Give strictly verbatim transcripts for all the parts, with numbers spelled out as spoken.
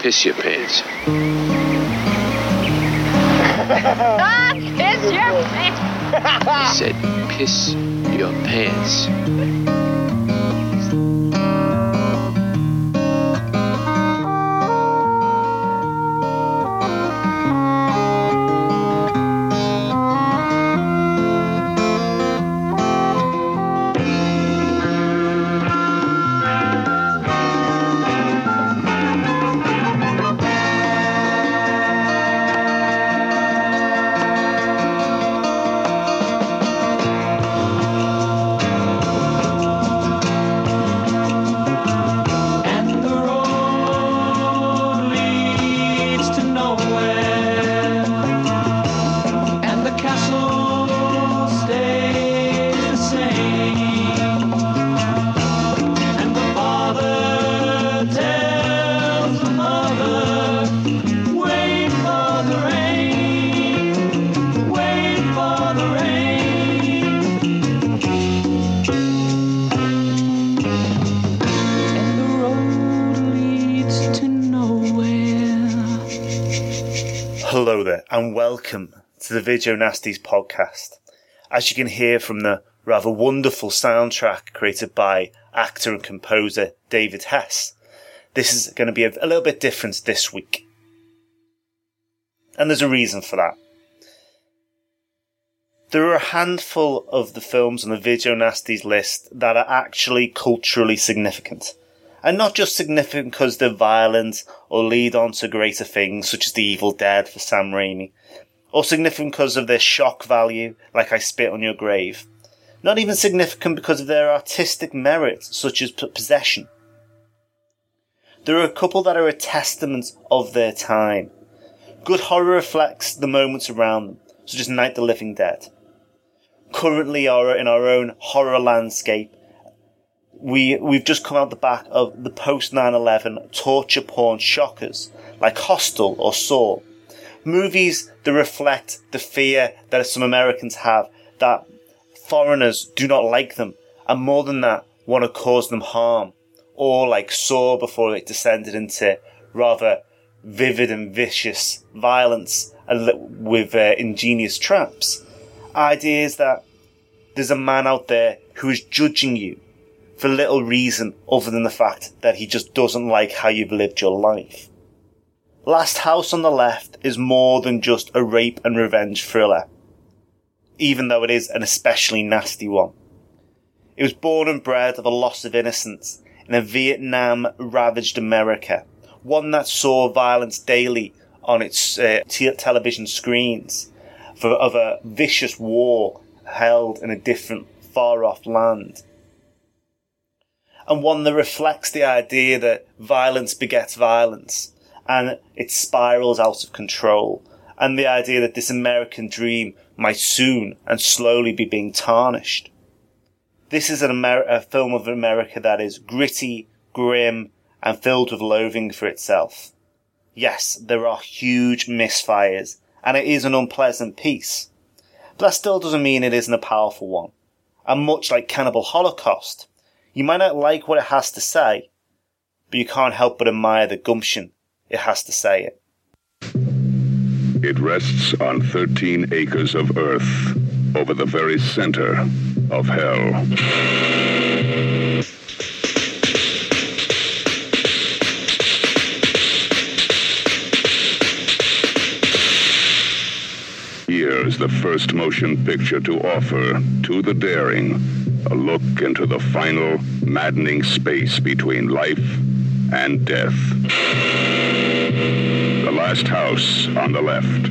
piss your pants. Ah, piss your pants. I said, piss your pants. And welcome to the Video Nasties podcast. As you can hear from the rather wonderful soundtrack created by actor and composer David Hess, this is going to be a, a little bit different this week. And there's a reason for that. There are a handful of the films on the Video Nasties list that are actually culturally significant. And not just significant because they're violent or lead on to greater things, such as The Evil Dead for Sam Raimi, or significant because of their shock value, like I Spit on Your Grave. Not even significant because of their artistic merit, such as Possession. There are a couple that are a testament of their time. Good horror reflects the moments around them, such as Night of the Living Dead. Currently are in our own horror landscape, We, we've just come out the back of the post nine eleven torture porn shockers, like Hostel or Saw. Movies that reflect the fear that some Americans have, that foreigners do not like them, and more than that, want to cause them harm. Or like Saw, before it descended into rather vivid and vicious violence and with uh, ingenious traps. Ideas that there's a man out there who is judging you for little reason other than the fact that he just doesn't like how you've lived your life. Last House on the Left is more than just a rape and revenge thriller, even though it is an especially nasty one. It was born and bred of a loss of innocence in a Vietnam-ravaged America, one that saw violence daily on its uh, te- television screens for, of a vicious war held in a different, far-off land. And one that reflects the idea that violence begets violence, and it spirals out of control, and the idea that this American dream might soon and slowly be being tarnished. This is an Amer- a film of America that is gritty, grim, and filled with loathing for itself. Yes, there are huge misfires, and it is an unpleasant piece, but that still doesn't mean it isn't a powerful one. And much like Cannibal Holocaust, you might not like what it has to say, but you can't help but admire the gumption it has to say it. It rests on thirteen acres of earth over the very center of hell. Here's the first motion picture to offer to the daring a look into the final, maddening space between life and death. The Last House on the Left.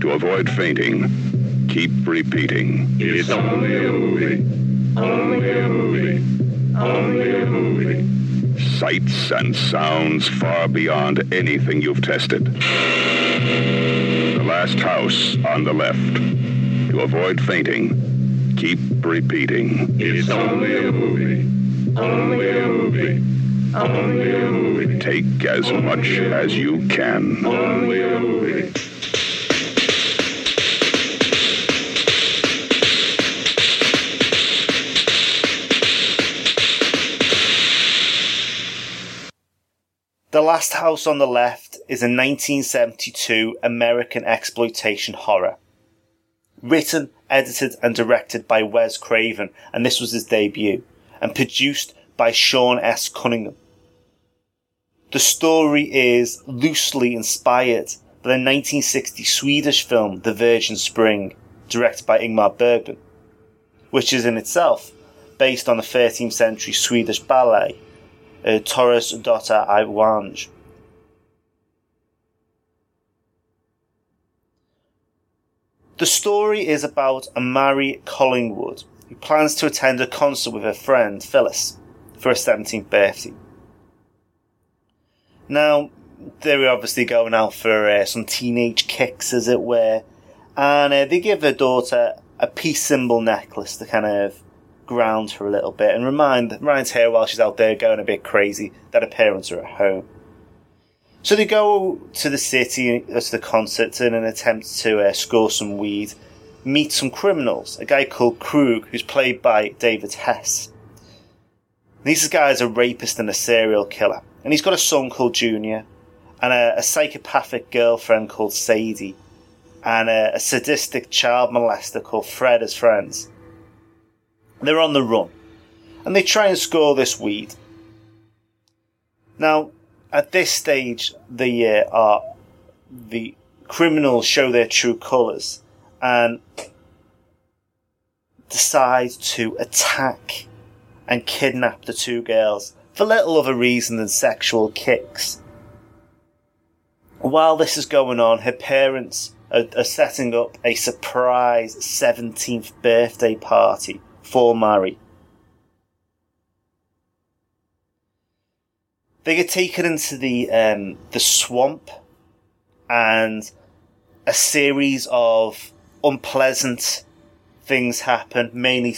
To avoid fainting, keep repeating. It's only a movie. Only a movie. Only a movie. Sights and sounds far beyond anything you've tested. The Last House on the Left. To avoid fainting, keep repeating. It's only a movie. Only a movie. Only a movie. Take as only much as you can. Only a movie. The Last House on the Left is a nineteen seventy-two American exploitation horror. Written, edited and directed by Wes Craven, and this was his debut, and produced by Sean S. Cunningham. The story is loosely inspired by the nineteen sixty Swedish film The Virgin Spring, directed by Ingmar Bergman, which is in itself based on the thirteenth century Swedish ballet, Uh, Torres Dotter I Wange. The story is about Marie Collingwood, who plans to attend a concert with her friend Phyllis for her seventeenth birthday. Now, they were obviously going out for uh, some teenage kicks, as it were, and uh, they give their daughter a peace symbol necklace to kind of ground her a little bit and remind, reminds her while she's out there going a bit crazy that her parents are at home. So they go to the city, to the concert, in an attempt to uh, score some weed, meet some criminals, a guy called Krug, who's played by David Hess. These guys are a rapist and a serial killer, and he's got a son called Junior, and a, a psychopathic girlfriend called Sadie, and a, a sadistic child molester called Fred as friends. They're on the run, and they try and score this weed. Now, at this stage, the uh, uh, the criminals show their true colours and decide to attack and kidnap the two girls for little other reason than sexual kicks. While this is going on, her parents are, are setting up a surprise seventeenth birthday party for Marie. They get taken into the um, the swamp, and a series of unpleasant things happen, mainly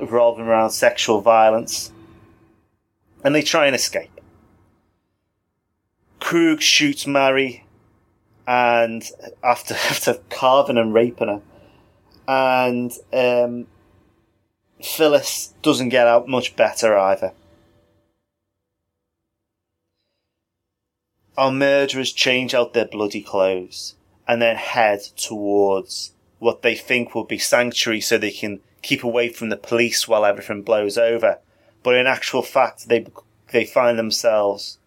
revolving around sexual violence, and they try and escape. Krug shoots Marie, and after after carving and raping her, and um. Phyllis doesn't get out much better either. Our murderers change out their bloody clothes and then head towards what they think will be sanctuary so they can keep away from the police while everything blows over. But in actual fact, they they find themselves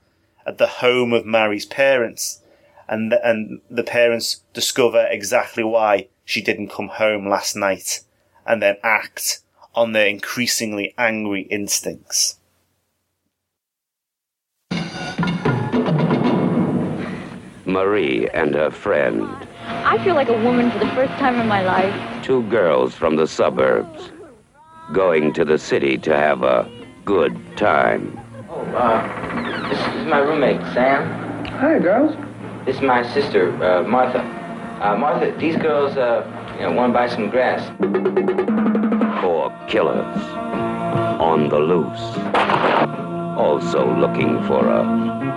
at the home of Marie's parents, and the, and the parents discover exactly why she didn't come home last night and then act on their increasingly angry instincts. Marie and her friend. I feel like a woman for the first time in my life. Two girls from the suburbs going to the city to have a good time. Oh, uh, this is my roommate, Sam. Hi, girls. This is my sister, uh, Martha. Uh, Martha, these girls, uh, you know, want to buy some grass. Four killers on the loose, also looking for a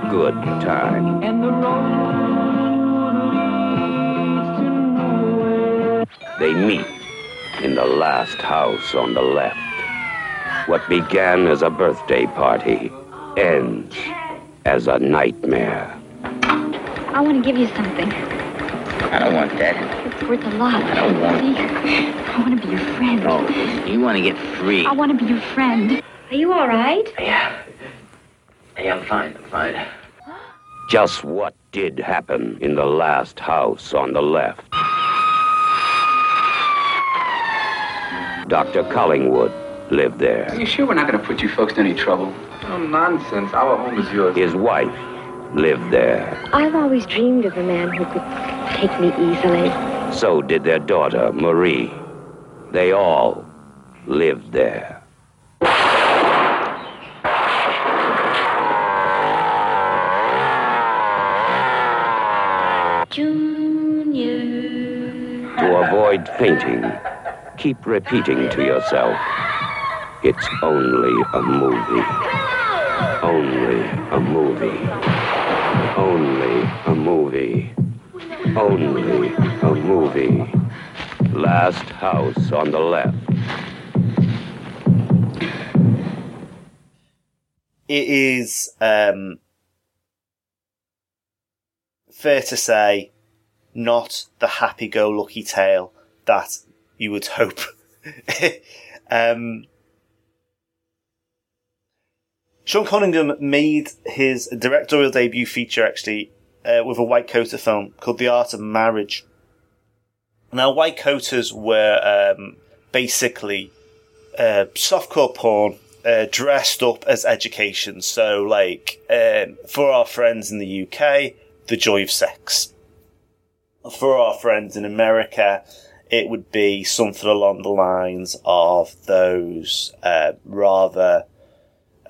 good time. And the road leads to nowhere. They meet in the last house on the left. What began as a birthday party ends as a nightmare. I want to give you something. I don't want that. It's worth a lot. I don't want it. I want to be your friend. No, you want to get free. I want to be your friend. Are you all right? Yeah. Yeah, I'm fine. I'm fine. Just what did happen in the last house on the left? Doctor Collingwood lived there. Are you sure we're not going to put you folks in any trouble? Oh, nonsense. Our home is yours. His wife lived there. I've always dreamed of a man who could take me easily. So did their daughter, Marie. They all lived there. Junior. To avoid fainting, keep repeating to yourself, it's only a movie. Only a movie. Only a movie. Only a movie. Last house on the left. It is um, fair to say, not the happy-go-lucky tale that you would hope. um, Sean Cunningham made his directorial debut feature, actually, uh, with a white coater film called The Art of Marriage. Now, white coaters were um, basically uh, softcore porn uh, dressed up as education. So, like, um, for our friends in the U K, The Joy of Sex. For our friends in America, it would be something along the lines of those uh, rather...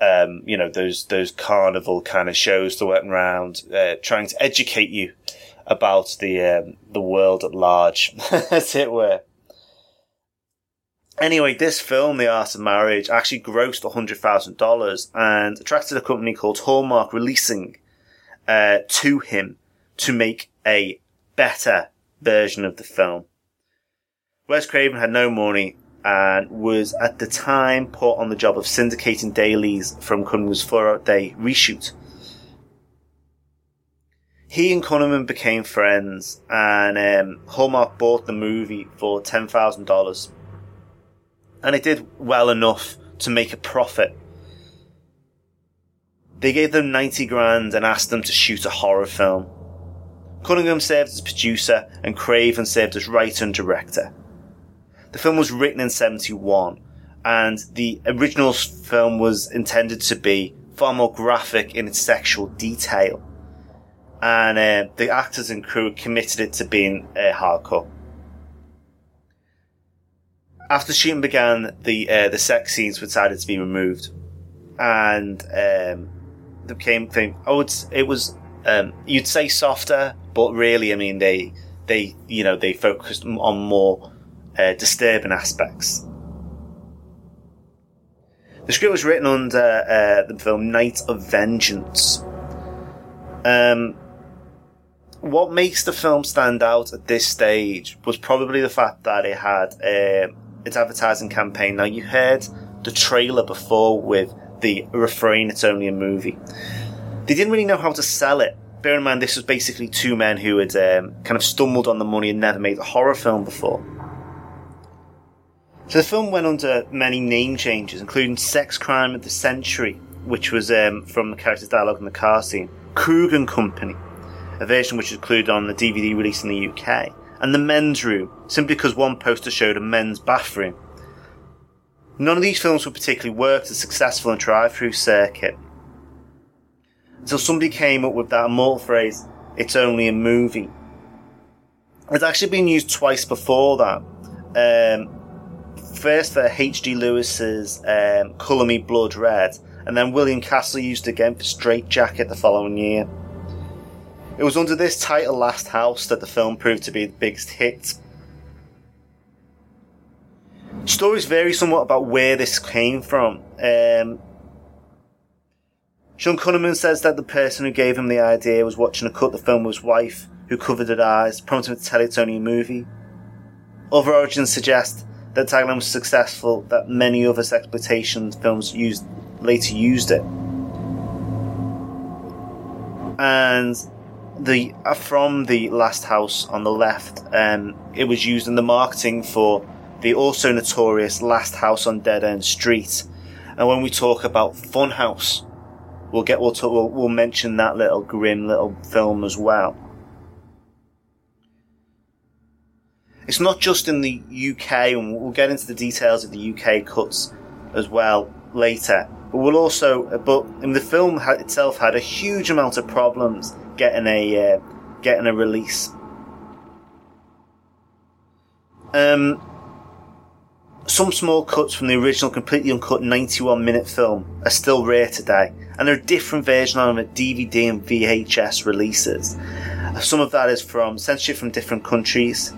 Um, you know, those those carnival kind of shows that went around, uh, trying to educate you about the um, the world at large, as it were. Anyway, this film, The Art of Marriage, actually grossed one hundred thousand dollars and attracted a company called Hallmark Releasing uh, to him to make a better version of the film. Wes Craven had no money and was at the time put on the job of syndicating dailies from Cunningham's four-day reshoot. He and Cunningham became friends, and um, Hallmark bought the movie for ten thousand dollars. And it did well enough to make a profit. They gave them ninety grand and asked them to shoot a horror film. Cunningham served as producer, and Craven served as writer and director. The film was written in seventy-one, and the original film was intended to be far more graphic in its sexual detail. And uh, the actors and crew committed it to being uh, hardcore. After shooting began, the uh, the sex scenes were decided to be removed, and um, they became thing. Oh, it's, it was um, you'd say softer, but really, I mean, they they you know they focused on more. Uh, disturbing aspects. The script was written under uh, the film Night of Vengeance. Um, what makes the film stand out at this stage was probably the fact that it had uh, its advertising campaign. Now, you heard the trailer before with the refrain, "It's only a movie." They didn't really know how to sell it. Bear in mind, this was basically two men who had um, kind of stumbled on the money and never made a horror film before. So the film went under many name changes, including Sex Crime of the Century, which was um, from the character's dialogue in the car scene, Krug and Company, a version which was included on the D V D release in the U K, and The Men's Room, simply because one poster showed a men's bathroom. None of these films were particularly worked as successful in the drive-through circuit, until somebody came up with that immortal phrase, "It's only a movie." It's actually been used twice before that. Um... First for H G Lewis's um, Colour Me Blood Red, and then William Castle used it again for Straight Jacket the following year. It was under this title, Last House, that the film proved to be the biggest hit. Stories vary somewhat about where this came from. Um, Sean Cunningham says that the person who gave him the idea was watching a cut of the film with his wife, who covered her eyes, prompting him to tell it it's only a movie. Other origins suggest that tagline was successful, that many other exploitation films used later used it. And the from the Last House on the Left, um, it was used in the marketing for the also notorious Last House on Dead End Street. And when we talk about Funhouse, we'll get we'll talk, we'll, we'll mention that little grim little film as well. It's not just in the U K, and we'll get into the details of the U K cuts as well later. But we'll also, but and the film itself had a huge amount of problems getting a uh, getting a release. Um, some small cuts from the original, completely uncut ninety-one minute film are still rare today, and there are different versions on them at D V D and V H S releases. Some of that is from censorship from different countries.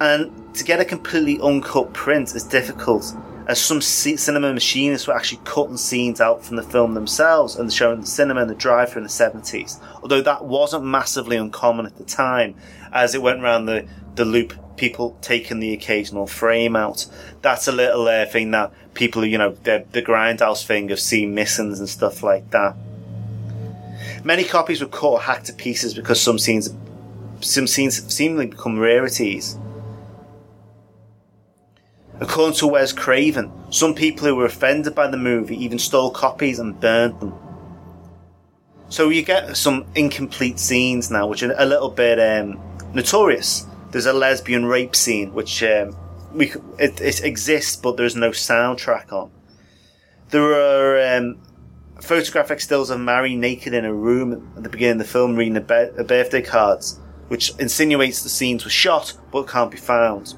And to get a completely uncut print is difficult, as some cinema machinists were actually cutting scenes out from the film themselves and showing the cinema and the drive-thru in the seventies, although that wasn't massively uncommon at the time, as it went around the, the loop, people taking the occasional frame out. That's a little uh, thing that people, you know, the, the grindhouse thing of scene missings and stuff like that. Many copies were cut or hacked to pieces because some scenes, some scenes seemingly become rarities. According to Wes Craven, some people who were offended by the movie even stole copies and burned them. So you get some incomplete scenes now, which are a little bit um, notorious. There's a lesbian rape scene, which um, we it, it exists, but there's no soundtrack on. There are um, photographic stills of Marie naked in a room at the beginning of the film, reading her be- birthday cards, which insinuates the scenes were shot, but can't be found.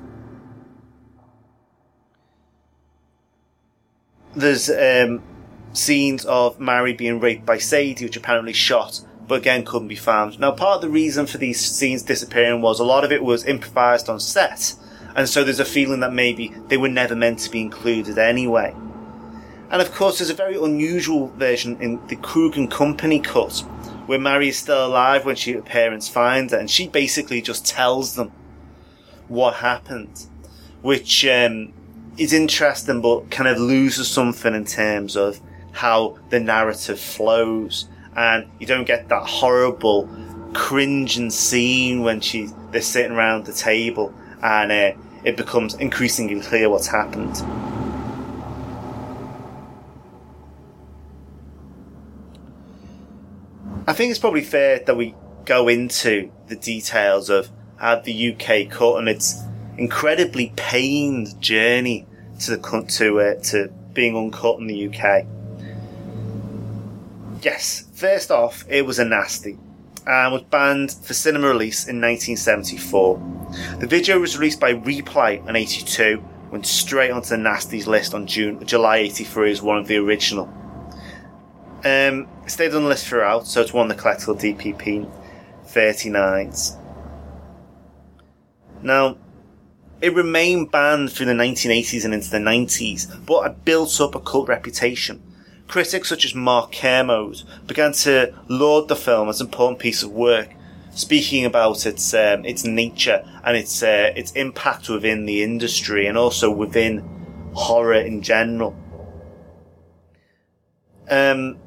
There's um, scenes of Marie being raped by Sadie, which apparently shot, but again couldn't be found. Now, part of the reason for these scenes disappearing was a lot of it was improvised on set, and so there's a feeling that maybe they were never meant to be included anyway. And of course, there's a very unusual version in the Krug and Company cut, where Marie is still alive when she, her parents find her, and she basically just tells them what happened, which... Um, It's interesting, but kind of loses something in terms of how the narrative flows, and you don't get that horrible, cringing scene when she they're sitting around the table, and uh, it becomes increasingly clear what's happened. I think it's probably fair that we go into the details of how the U K cut, and it's incredibly pained journey to the to uh, to being uncut in the U K. Yes, first off, it was a nasty and was banned for cinema release in nineteen seventy-four. The video was released by Replay in eighty-two, went straight onto the nasties list on June July eighty-three as one of the original. Um, it stayed on the list throughout, so it's one of the collectible D P P thirty-nines. Now, it remained banned through the nineteen eighties and into the nineties, but it built up a cult reputation. Critics such as Mark Kermode began to laud the film as an important piece of work, speaking about its um, its nature and its uh, its impact within the industry and also within horror in general. Um,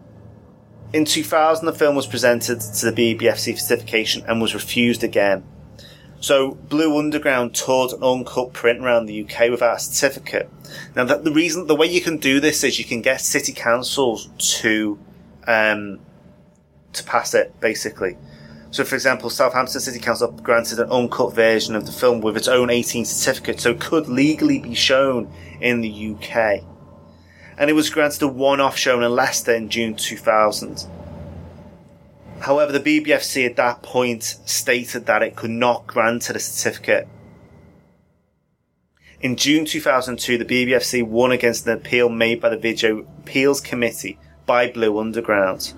in two thousand, the film was presented to the B B F C for certification and was refused again. So, Blue Underground toured an uncut print around the U K without a certificate. Now, that the reason, the way you can do this is you can get city councils to, um, to pass it, basically. So, for example, Southampton City Council granted an uncut version of the film with its own eighteen certificate, so it could legally be shown in the U K. And it was granted a one-off showing in Leicester in June two thousand. However, the B B F C at that point stated that it could not grant it a certificate. In June two thousand two, the B B F C won against an appeal made by the Video Appeals Committee by Blue Underground.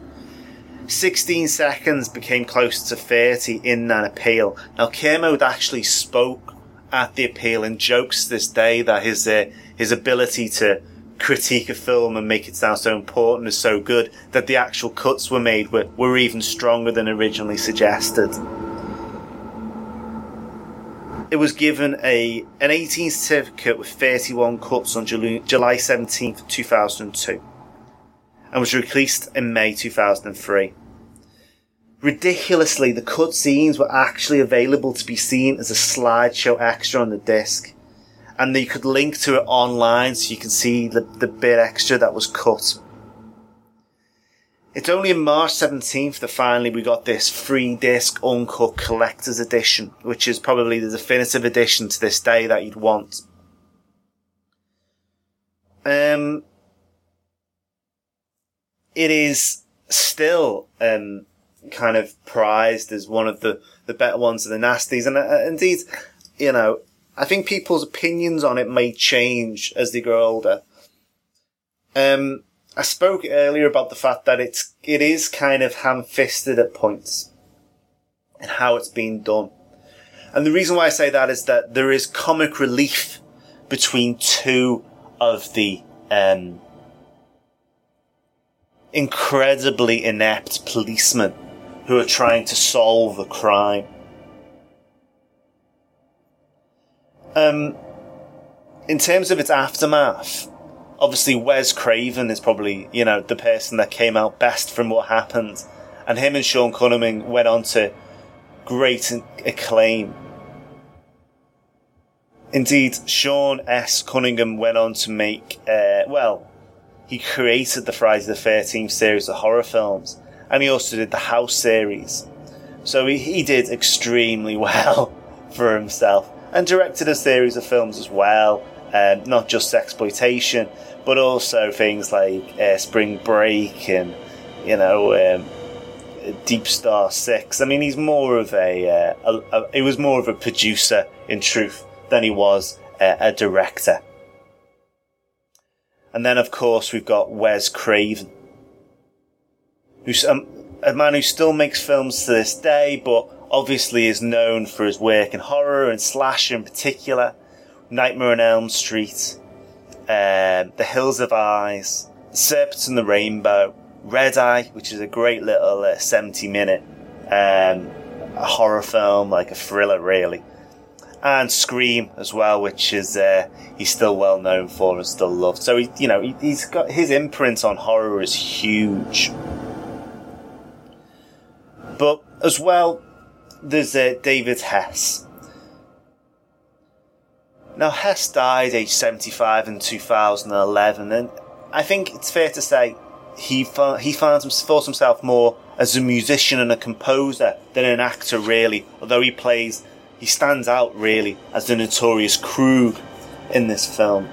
sixteen seconds became close to thirty in that appeal. Now, Kermode actually spoke at the appeal and jokes to this day that his uh, his ability to critique a film and make it sound so important is so good that the actual cuts were made were, were even stronger than originally suggested. It was given a an eighteen certificate with thirty-one cuts on July seventeenth, two thousand two, and was released in May two thousand three. Ridiculously, the cut scenes were actually available to be seen as a slideshow extra on the disc, and you could link to it online so you can see the, the bit extra that was cut. It's only in March seventeenth that finally we got this free disc uncut collector's edition, which is probably the definitive edition to this day that you'd want. Um, it is still um kind of prized as one of the, the better ones of the nasties, and uh, indeed, you know, I think people's opinions on it may change as they grow older. Um, I spoke earlier about the fact that it's it is kind of ham-fisted at points and how it's being done. And the reason why I say that is that there is comic relief between two of the um incredibly inept policemen who are trying to solve a crime. Um, in terms of its aftermath, obviously Wes Craven is probably, you know, the person that came out best from what happened, And him and Sean Cunningham went on to great acclaim. Indeed, Sean S. Cunningham went on to make, uh, well, he created the Friday the thirteenth series of horror films, and he also did the House series. So he, he did extremely well for himself, and directed a series of films as well, um, not just exploitation, but also things like uh, Spring Break and, you know, um, Deep Star Six. I mean, he's more of a, uh, a, a he was more of a producer in truth than he was uh, a director. And then, of course, we've got Wes Craven, who's um, a man who still makes films to this day, but obviously is known for his work in horror and slasher in particular. Nightmare on Elm Street, uh, The Hills Have Eyes, Serpents and the Rainbow, Red Eye, which is a great little uh, seventy minute um, horror film, like a thriller really. And Scream as well, which is uh, he's still well known for and still loved. So he, you know, he, he's got his imprint on horror is huge. But as well, there's uh, David Hess. Now Hess died aged seventy-five in two thousand eleven, and I think it's fair to say he found, he found thought himself more as a musician and a composer than an actor really. Although he plays. He stands out, really, as the notorious Krug in this film.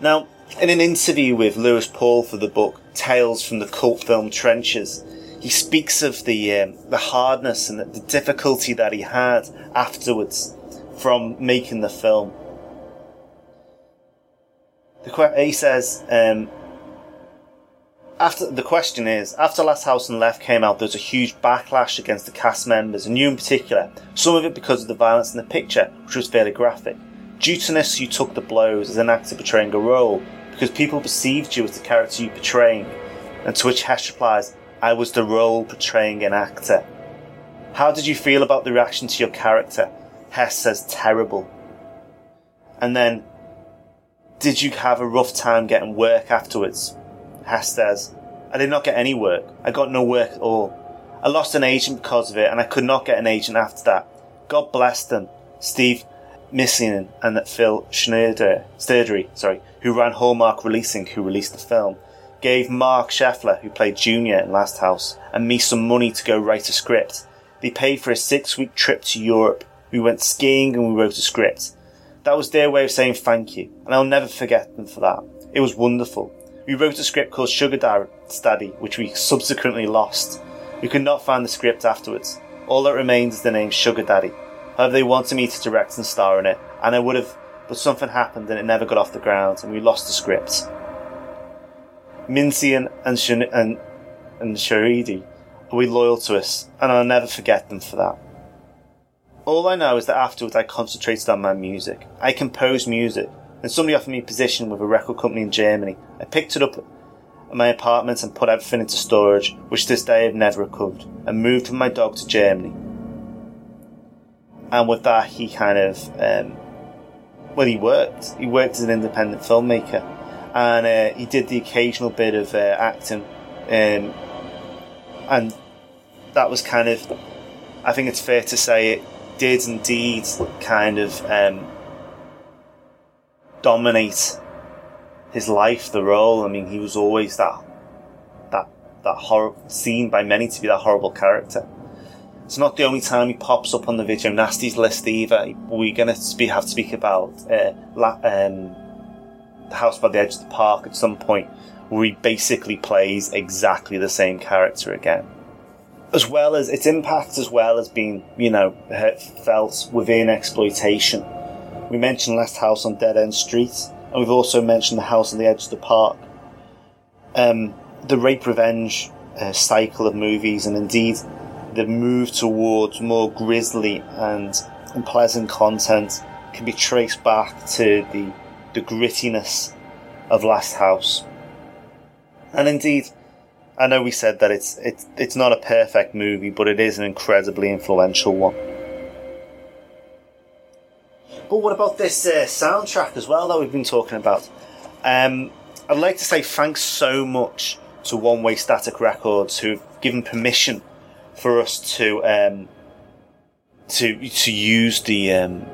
Now, in an interview with Lewis Paul for the book Tales from the Cult Film Trenches, he speaks of the um, the hardness and the difficulty that he had afterwards from making the film. The que- he says, um, After the question is, after Last House on the Left came out, there was a huge backlash against the cast members, and you in particular, some of it because of the violence in the picture, which was fairly graphic. Due to this, you took the blows as an actor portraying a role, because people perceived you as the character you portraying, and to which Hess replies, I was the role portraying an actor. How did you feel about the reaction to your character? Hess says, terrible. And then, did you have a rough time getting work afterwards? Hess says, I did not get any work. I got no work at all. I lost an agent because of it, and I could not get an agent after that. God bless them. Steve Missinen and Phil Schneider, Sturdery, sorry, who ran Hallmark Releasing, who released the film, gave Mark Scheffler, who played Junior in Last House, and me some money to go write a script. They paid for a six-week trip to Europe. We went skiing and we wrote a script. That was their way of saying thank you, and I'll never forget them for that. It was wonderful. We wrote a script called Sugar Daddy, which we subsequently lost. We could not find the script afterwards. All that remains is the name Sugar Daddy. However, they wanted me to direct and star in it, and I would have, but something happened and it never got off the ground, and we lost the script. Mincy and and Shun- and, and Sharidi are we loyal to us, and I'll never forget them for that. All I know is that afterwards I concentrated on my music. I composed music. Then somebody offered me a position with a record company in Germany. I picked it up at my apartment and put everything into storage, which to this day I've never recovered, and moved with my dog to Germany. And with that, he kind of, um, well, he worked. He worked as an independent filmmaker, and uh, he did the occasional bit of uh, acting, um, and that was kind of, I think it's fair to say, it did indeed kind of. Um, dominate his life, the role. I mean, he was always that that that hor- seen by many to be that horrible character. It's not the only time he pops up on the Video Nasties list either. We're going to be, have to speak about uh, la- um, The House by the Edge of the Park at some point, where he basically plays exactly the same character again. As well as its impact, as well as being, you know, felt within exploitation. We mentioned Last House on Dead End Street, and we've also mentioned The House on the Edge of the Park. Um, the rape-revenge uh, cycle of movies, and indeed the move towards more grisly and unpleasant content, can be traced back to the, the grittiness of Last House. And indeed, I know we said that it's it's it's not a perfect movie, but it is an incredibly influential one. But what about this uh, soundtrack as well that we've been talking about? Um, I'd like to say thanks so much to One Way Static Records, who've given permission for us to um, to to use the um,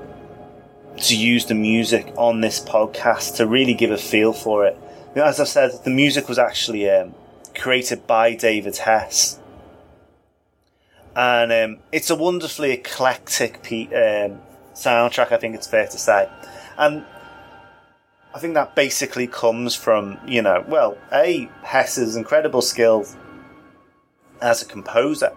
to use the music on this podcast to really give a feel for it. You know, as I've said, the music was actually um, created by David Hess, and um, it's a wonderfully eclectic pe- um, soundtrack. I think it's fair to say, and I think that basically comes from, you know, well, A, Hess's incredible skills as a composer,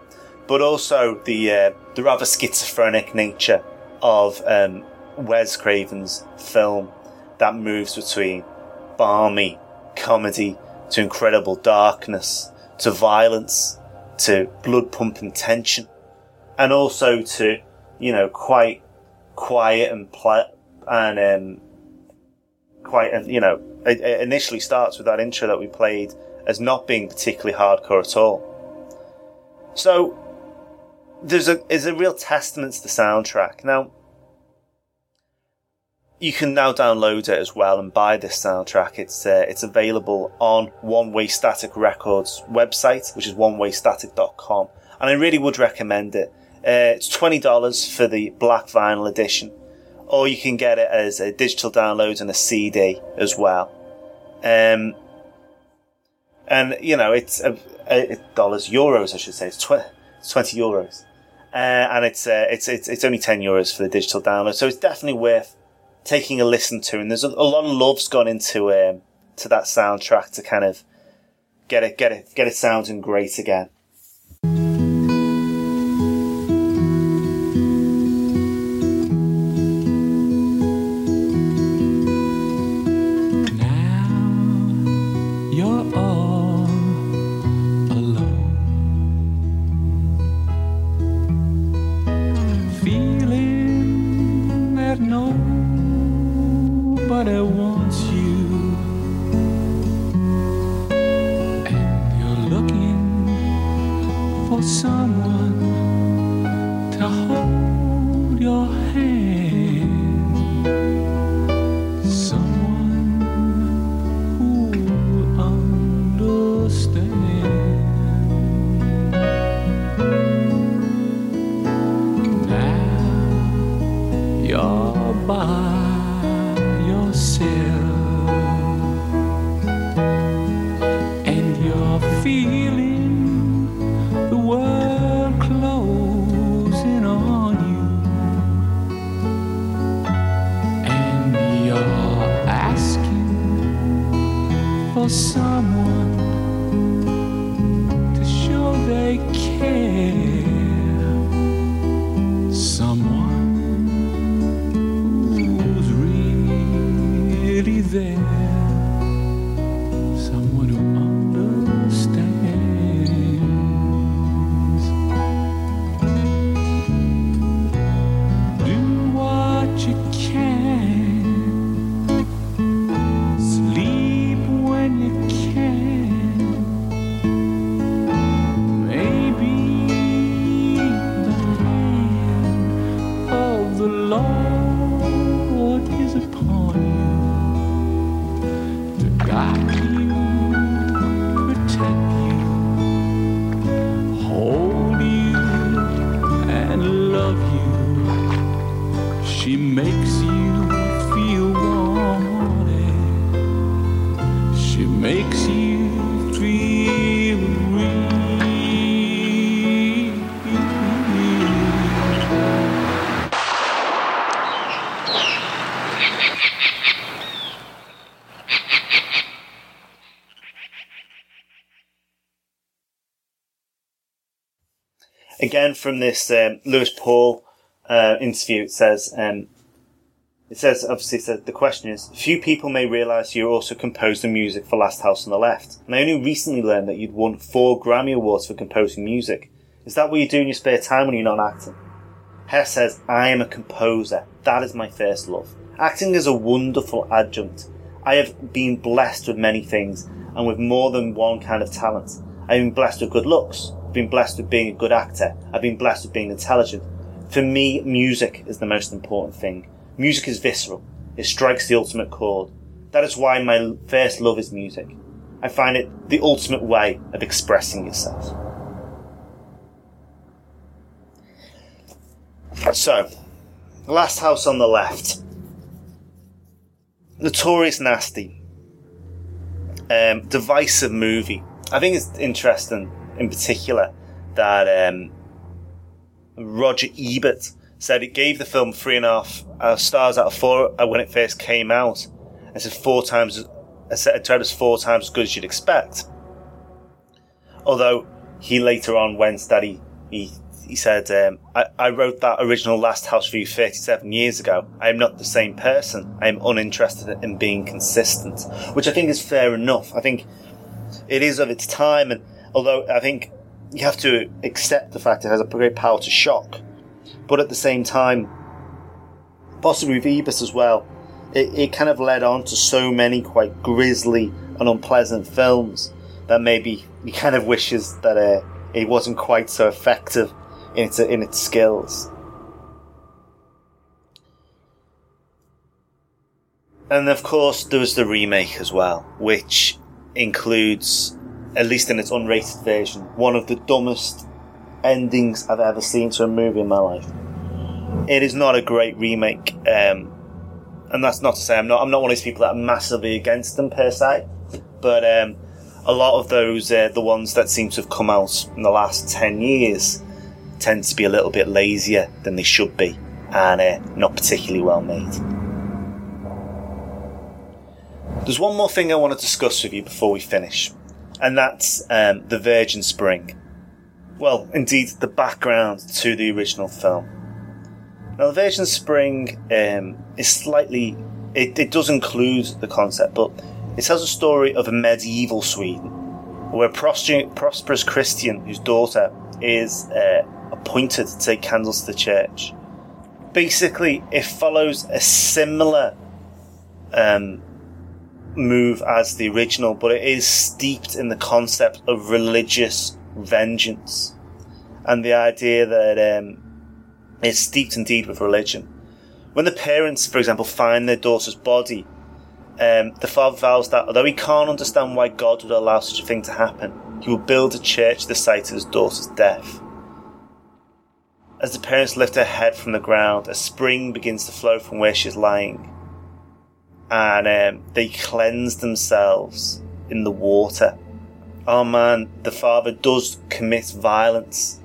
but also the uh, the rather schizophrenic nature of um, Wes Craven's film that moves between balmy comedy to incredible darkness, to violence, to blood-pumping tension, and also to, you know, quite quiet and pla- and um, quite, you know, it initially starts with that intro that we played as not being particularly hardcore at all. So there's a is a real testament to the soundtrack. Now you can now download it as well and buy this soundtrack. It's uh, it's available on One Way Static Records website, which is one way static dot com, and I really would recommend it. Uh, it's twenty dollars for the black vinyl edition, or you can get it as a digital download and a C D as well. Um, and, you know, it's a, a, dollars, euros, I should say. It's twenty euros. Uh, and it's, uh, it's it's it's only ten euros for the digital download. So it's definitely worth taking a listen to. And there's a, a lot of love's gone into um, to that soundtrack to kind of get it, get it, get it sounding great again. Again, from this um, Lewis Paul uh, interview, it says, um, it says, obviously, it says, the question is, few people may realise you also composed the music for Last House on the Left, and I only recently learned that you'd won four Grammy Awards for composing music. Is that what you do in your spare time when you're not acting? Hess says, I am a composer. That is my first love. Acting is a wonderful adjunct. I have been blessed with many things, and with more than one kind of talent. I've been blessed with good looks. I've been blessed with being a good actor. I've been blessed with being intelligent. For me, music is the most important thing. Music is visceral. It strikes the ultimate chord. That is why my first love is music. I find it the ultimate way of expressing yourself. So, Last House on the Left. Notorious nasty. Um, divisive movie. I think it's interesting, in particular, that um, Roger Ebert said it gave the film three and a half uh, stars out of four when it first came out. And said four times, I said it was four times as good as you'd expect. Although he later on went that he he, he said, um, I, I wrote that original Last House Review thirty-seven years ago. I am not the same person. I am uninterested in being consistent, which I think is fair enough. I think it is of its time, and although I think you have to accept the fact it has a great power to shock, but at the same time, possibly with Ebert as well, it, it kind of led on to so many quite grisly and unpleasant films that maybe he kind of wishes that uh, it wasn't quite so effective in its, in its skills. And of course, there was the remake as well, which includes, at least in its unrated version, one of the dumbest endings I've ever seen to a movie in my life. It is not a great remake, um, and that's not to say I'm not I'm not one of these people that are massively against them per se, but um, a lot of those uh, the ones that seem to have come out in the last ten years tend to be a little bit lazier than they should be, and uh, not particularly well made. There's one more thing I want to discuss with you before we finish. And that's um, The Virgin Spring. Well, indeed, the background to the original film. Now, The Virgin Spring um, is slightly... It, it does include the concept, but it tells a story of a medieval Sweden, where a prosti- prosperous Christian whose daughter is uh, appointed to take candles to the church. Basically, it follows a similar... Um, move as the original, but it is steeped in the concept of religious vengeance and the idea that um, it's steeped indeed with religion. When the parents, for example, find their daughter's body, um, the father vows that although he can't understand why God would allow such a thing to happen, he will build a church to the site of his daughter's death. As the parents lift her head from the ground, a spring begins to flow from where she is lying. And um, they cleanse themselves in the water. Oh man, the father does commit violence,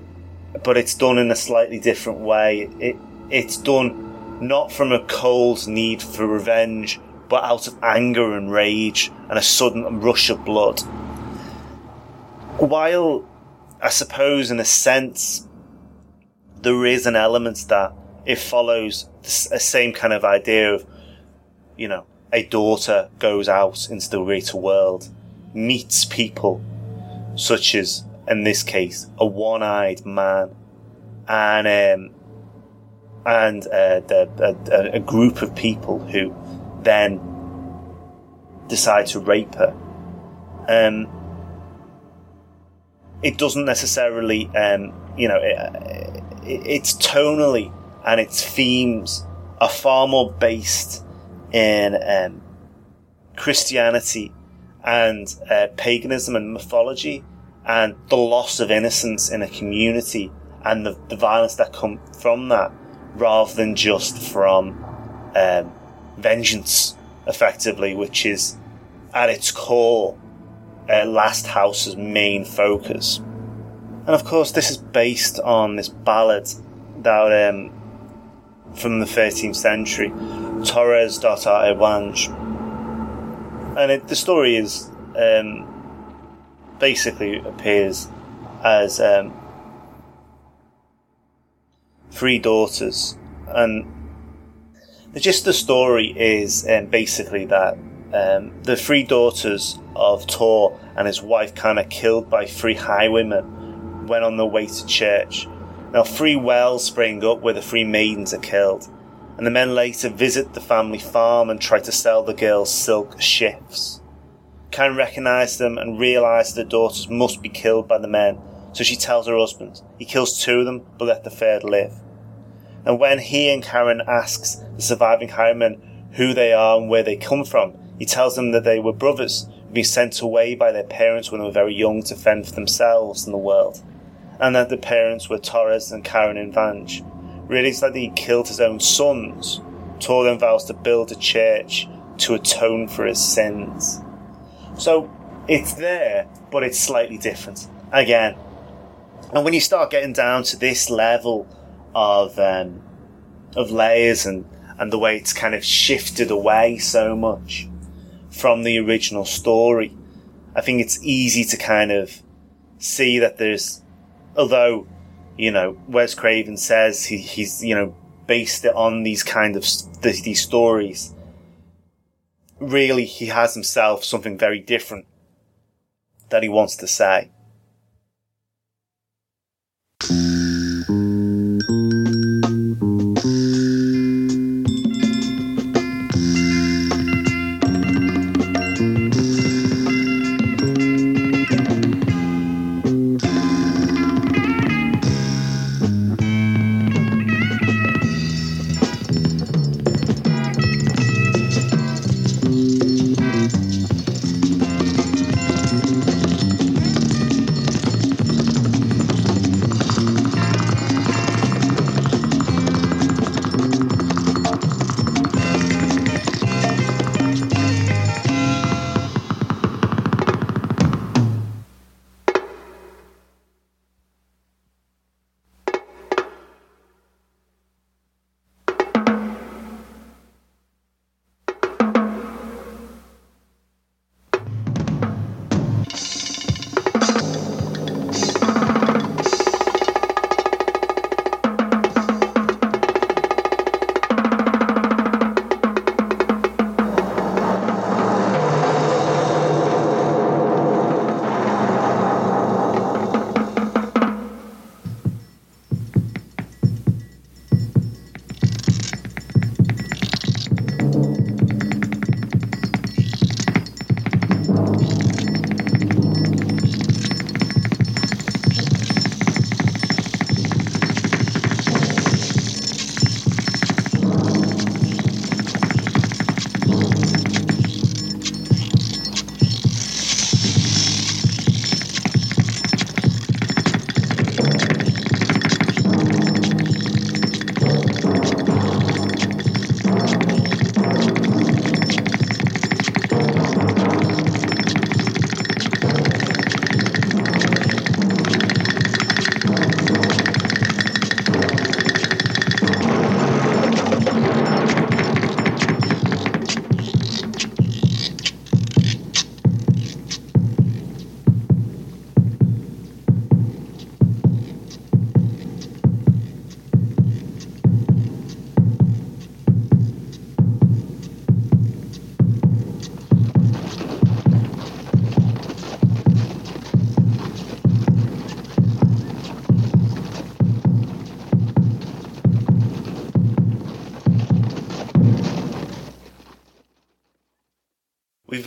but it's done in a slightly different way. It It's done not from a cold need for revenge, but out of anger and rage and a sudden rush of blood. While, I suppose, in a sense, there is an element that it follows the same kind of idea of, you know, a daughter goes out into the greater world, meets people such as, in this case, a one-eyed man, and um, and uh, the, a, a group of people who then decide to rape her. Um, it doesn't necessarily, um, you know, it, it, it's tonally and its themes are far more based in um, Christianity and uh, paganism and mythology and the loss of innocence in a community and the, the violence that come from that, rather than just from um, vengeance, effectively, which is at its core uh, Last House's main focus. And of course, this is based on this ballad that um, from the thirteenth century, Torres Dota Ewange. And it, the story is um, basically appears as um, three daughters, and the gist of the story is um, basically that um, the three daughters of Tor and his wife kind of killed by three highwaymen when on their way to church. Now three wells spring up where the three maidens are killed, and the men later visit the family farm and try to sell the girls silk shifts. Karen recognises them and realises the daughters must be killed by the men, so she tells her husband. He kills two of them, but let the third live. And when he and Karen asks the surviving highwaymen who they are and where they come from, he tells them that they were brothers who had been sent away by their parents when they were very young to fend for themselves in the world, and that the parents were Torres and Karen and Vange. realized that he killed his own sons, Turin vows to build a church to atone for his sins. So it's there, but it's slightly different again. And when you start getting down to this level of um, of layers and, and the way it's kind of shifted away so much from the original story, I think it's easy to kind of see that there's, although, you know, Wes Craven says he, he's, you know, based it on these kind of th- these stories, really he has himself something very different that he wants to say.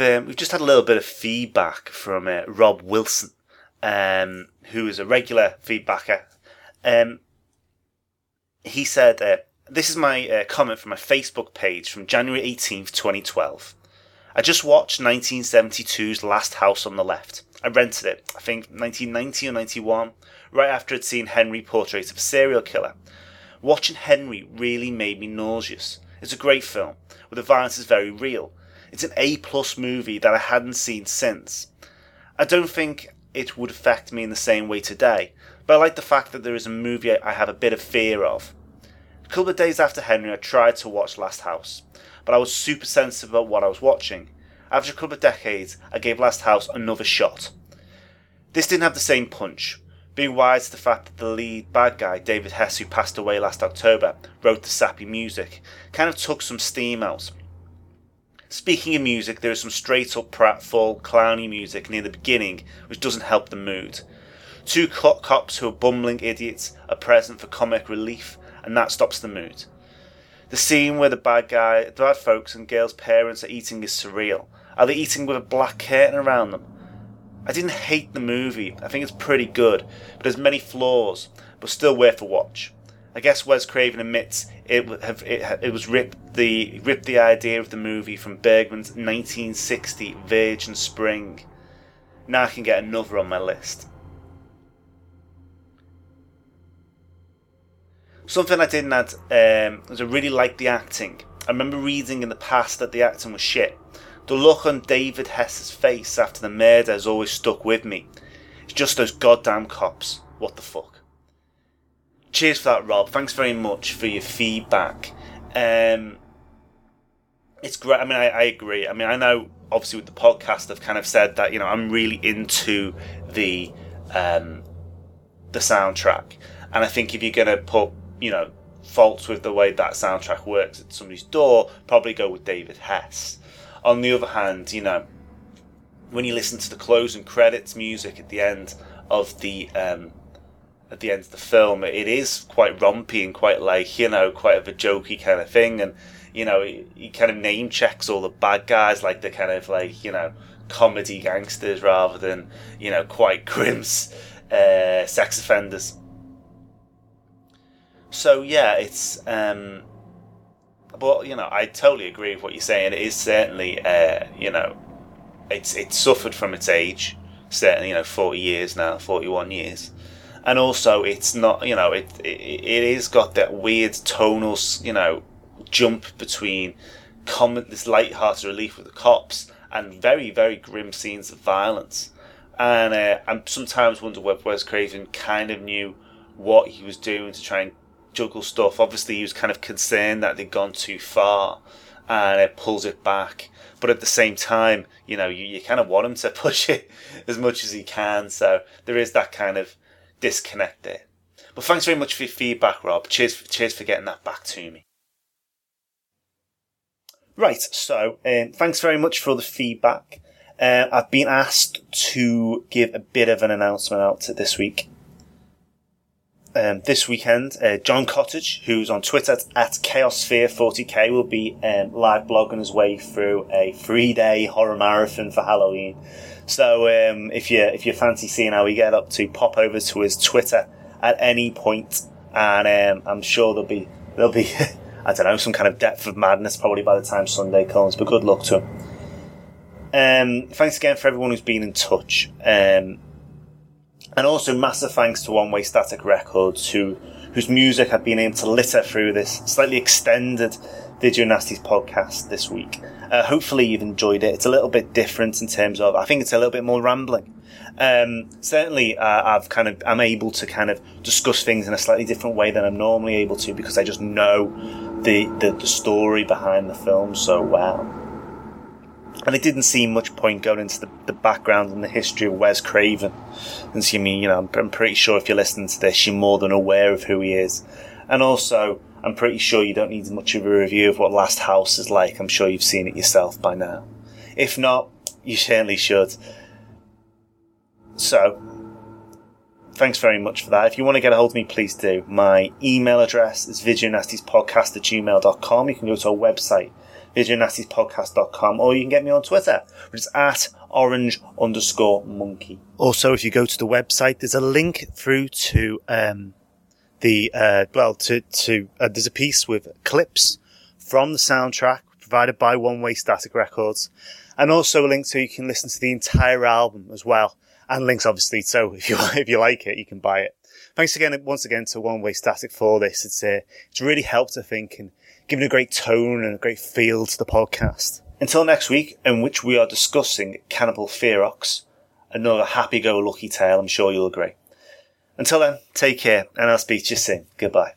Um, we've just had a little bit of feedback from uh, Rob Wilson, um, who is a regular feedbacker. Um, he said, uh, this is my uh, comment from my Facebook page from January eighteenth, twenty twelve. I just watched nineteen seventy-two's Last House on the Left. I rented it, I think nineteen ninety or ninety-one, right after I'd seen Henry, Portrait of a Serial Killer. Watching Henry really made me nauseous. It's a great film, where the violence is very real. It's an A-plus movie that I hadn't seen since. I don't think it would affect me in the same way today, but I like the fact that there is a movie I have a bit of fear of. A couple of days after Henry, I tried to watch Last House, but I was super sensitive about what I was watching. After a couple of decades, I gave Last House another shot. This didn't have the same punch, being wise to the fact that the lead bad guy, David Hess, who passed away last October, wrote the sappy music, kind of took some steam out. Speaking of music, there is some straight-up pratfall, clowny music near the beginning, which doesn't help the mood. Two co- cops who are bumbling idiots are present for comic relief, and that stops the mood. The scene where the bad guy, the bad folks and girls' parents are eating is surreal. Are they eating with a black curtain around them? I didn't hate the movie. I think it's pretty good, but there's many flaws, but still worth a watch. I guess Wes Craven admits it have it, it was ripped the ripped the idea of the movie from Bergman's nineteen sixty Virgin Spring. Now I can get another on my list. Something I didn't add um, was I really liked the acting. I remember reading in the past that the acting was shit. The look on David Hess's face after the murder has always stuck with me. It's just those goddamn cops. What the fuck? Cheers for that, Rob. Thanks very much for your feedback. Um, it's great. I mean, I, I agree. I mean, I know, obviously, with the podcast, I've kind of said that, you know, I'm really into the um, the soundtrack. And I think if you're going to put, you know, faults with the way that soundtrack works at somebody's door, probably go with David Hess. On the other hand, you know, when you listen to the closing credits music at the end of the um, at the end of the film, it is quite rompy and quite like, you know, quite of a jokey kind of thing. And you know, he, he kind of name checks all the bad guys like they're kind of like, you know, comedy gangsters rather than, you know, quite grim uh, sex offenders. So yeah, it's, um, but you know, I totally agree with what you're saying. It is certainly, uh, you know, it's it's suffered from its age, certainly, you know, forty years now, forty-one years, and also it's not, you know, it it it is got that weird tonal, you know, jump between common, this light-hearted relief with the cops and very very grim scenes of violence, and uh, I sometimes wonder whether Wes Craven kind of knew what he was doing to try and juggle stuff. Obviously he was kind of concerned that they'd gone too far and it pulls it back, but at the same time, you know, you, you kind of want him to push it as much as he can, so there is that kind of disconnect there. But thanks very much for your feedback, Rob. Cheers, cheers for getting that back to me. Right, so um, thanks very much for all the feedback. Uh, I've been asked to give a bit of an announcement out this week. Um, this weekend, uh, John Cottage, who's on Twitter at, at Chaosphere forty K, will be um, live blogging his way through a three-day horror marathon for Halloween. So um, if you if you fancy seeing how we get up to, pop over to his Twitter at any point, and um, I'm sure there'll be there'll be I don't know, some kind of depth of madness probably by the time Sunday comes. But good luck to him. Um, thanks again for everyone who's been in touch. Um, And also massive thanks to One Way Static Records, who, whose music I've been able to litter through this slightly extended Video Nasties podcast this week. Uh, hopefully you've enjoyed it. It's a little bit different in terms of, I think it's a little bit more rambling. Um, certainly uh, I've kind of, I'm able to kind of discuss things in a slightly different way than I'm normally able to, because I just know the, the, the story behind the film so well. And it didn't seem much point going into the, the background and the history of Wes Craven. And so, I mean, you know, I'm, I'm pretty sure if you're listening to this, you're more than aware of who he is. And also, I'm pretty sure you don't need much of a review of what Last House is like. I'm sure you've seen it yourself by now. If not, you certainly should. So, thanks very much for that. If you want to get a hold of me, please do. My email address is video nasties podcast at gmail dot com. You can go to our website, video nasties podcast dot com, or you can get me on Twitter, which is at orange underscore monkey. Also, if you go to the website, there's a link through to um the uh well to to uh, there's a piece with clips from the soundtrack provided by One Way Static Records, and also a link so you can listen to the entire album as well, and links obviously. So if you if you like it, you can buy it. Thanks again, once again, to One Way Static for this. It's uh, it's really helped, I think, and given a great tone and a great feel to the podcast. Until next week, in which we are discussing Cannibal Ferox, another happy-go-lucky tale, I'm sure you'll agree. Until then, take care, and I'll speak to you soon. Goodbye.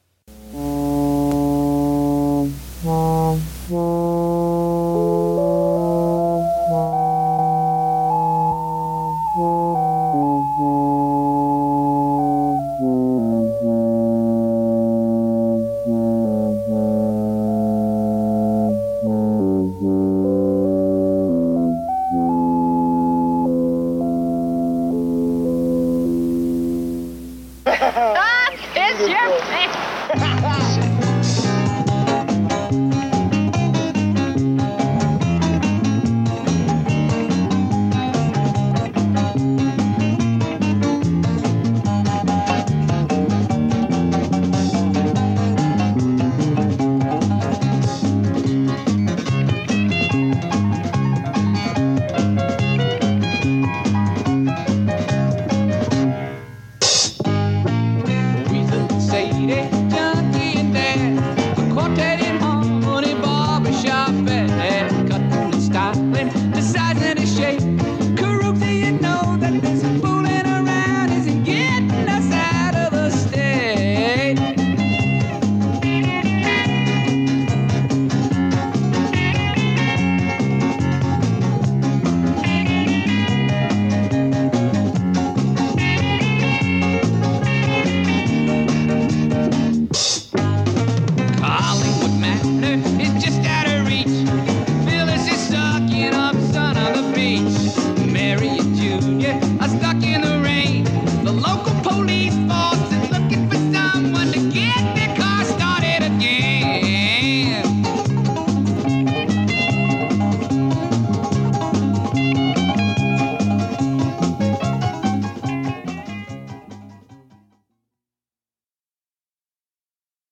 get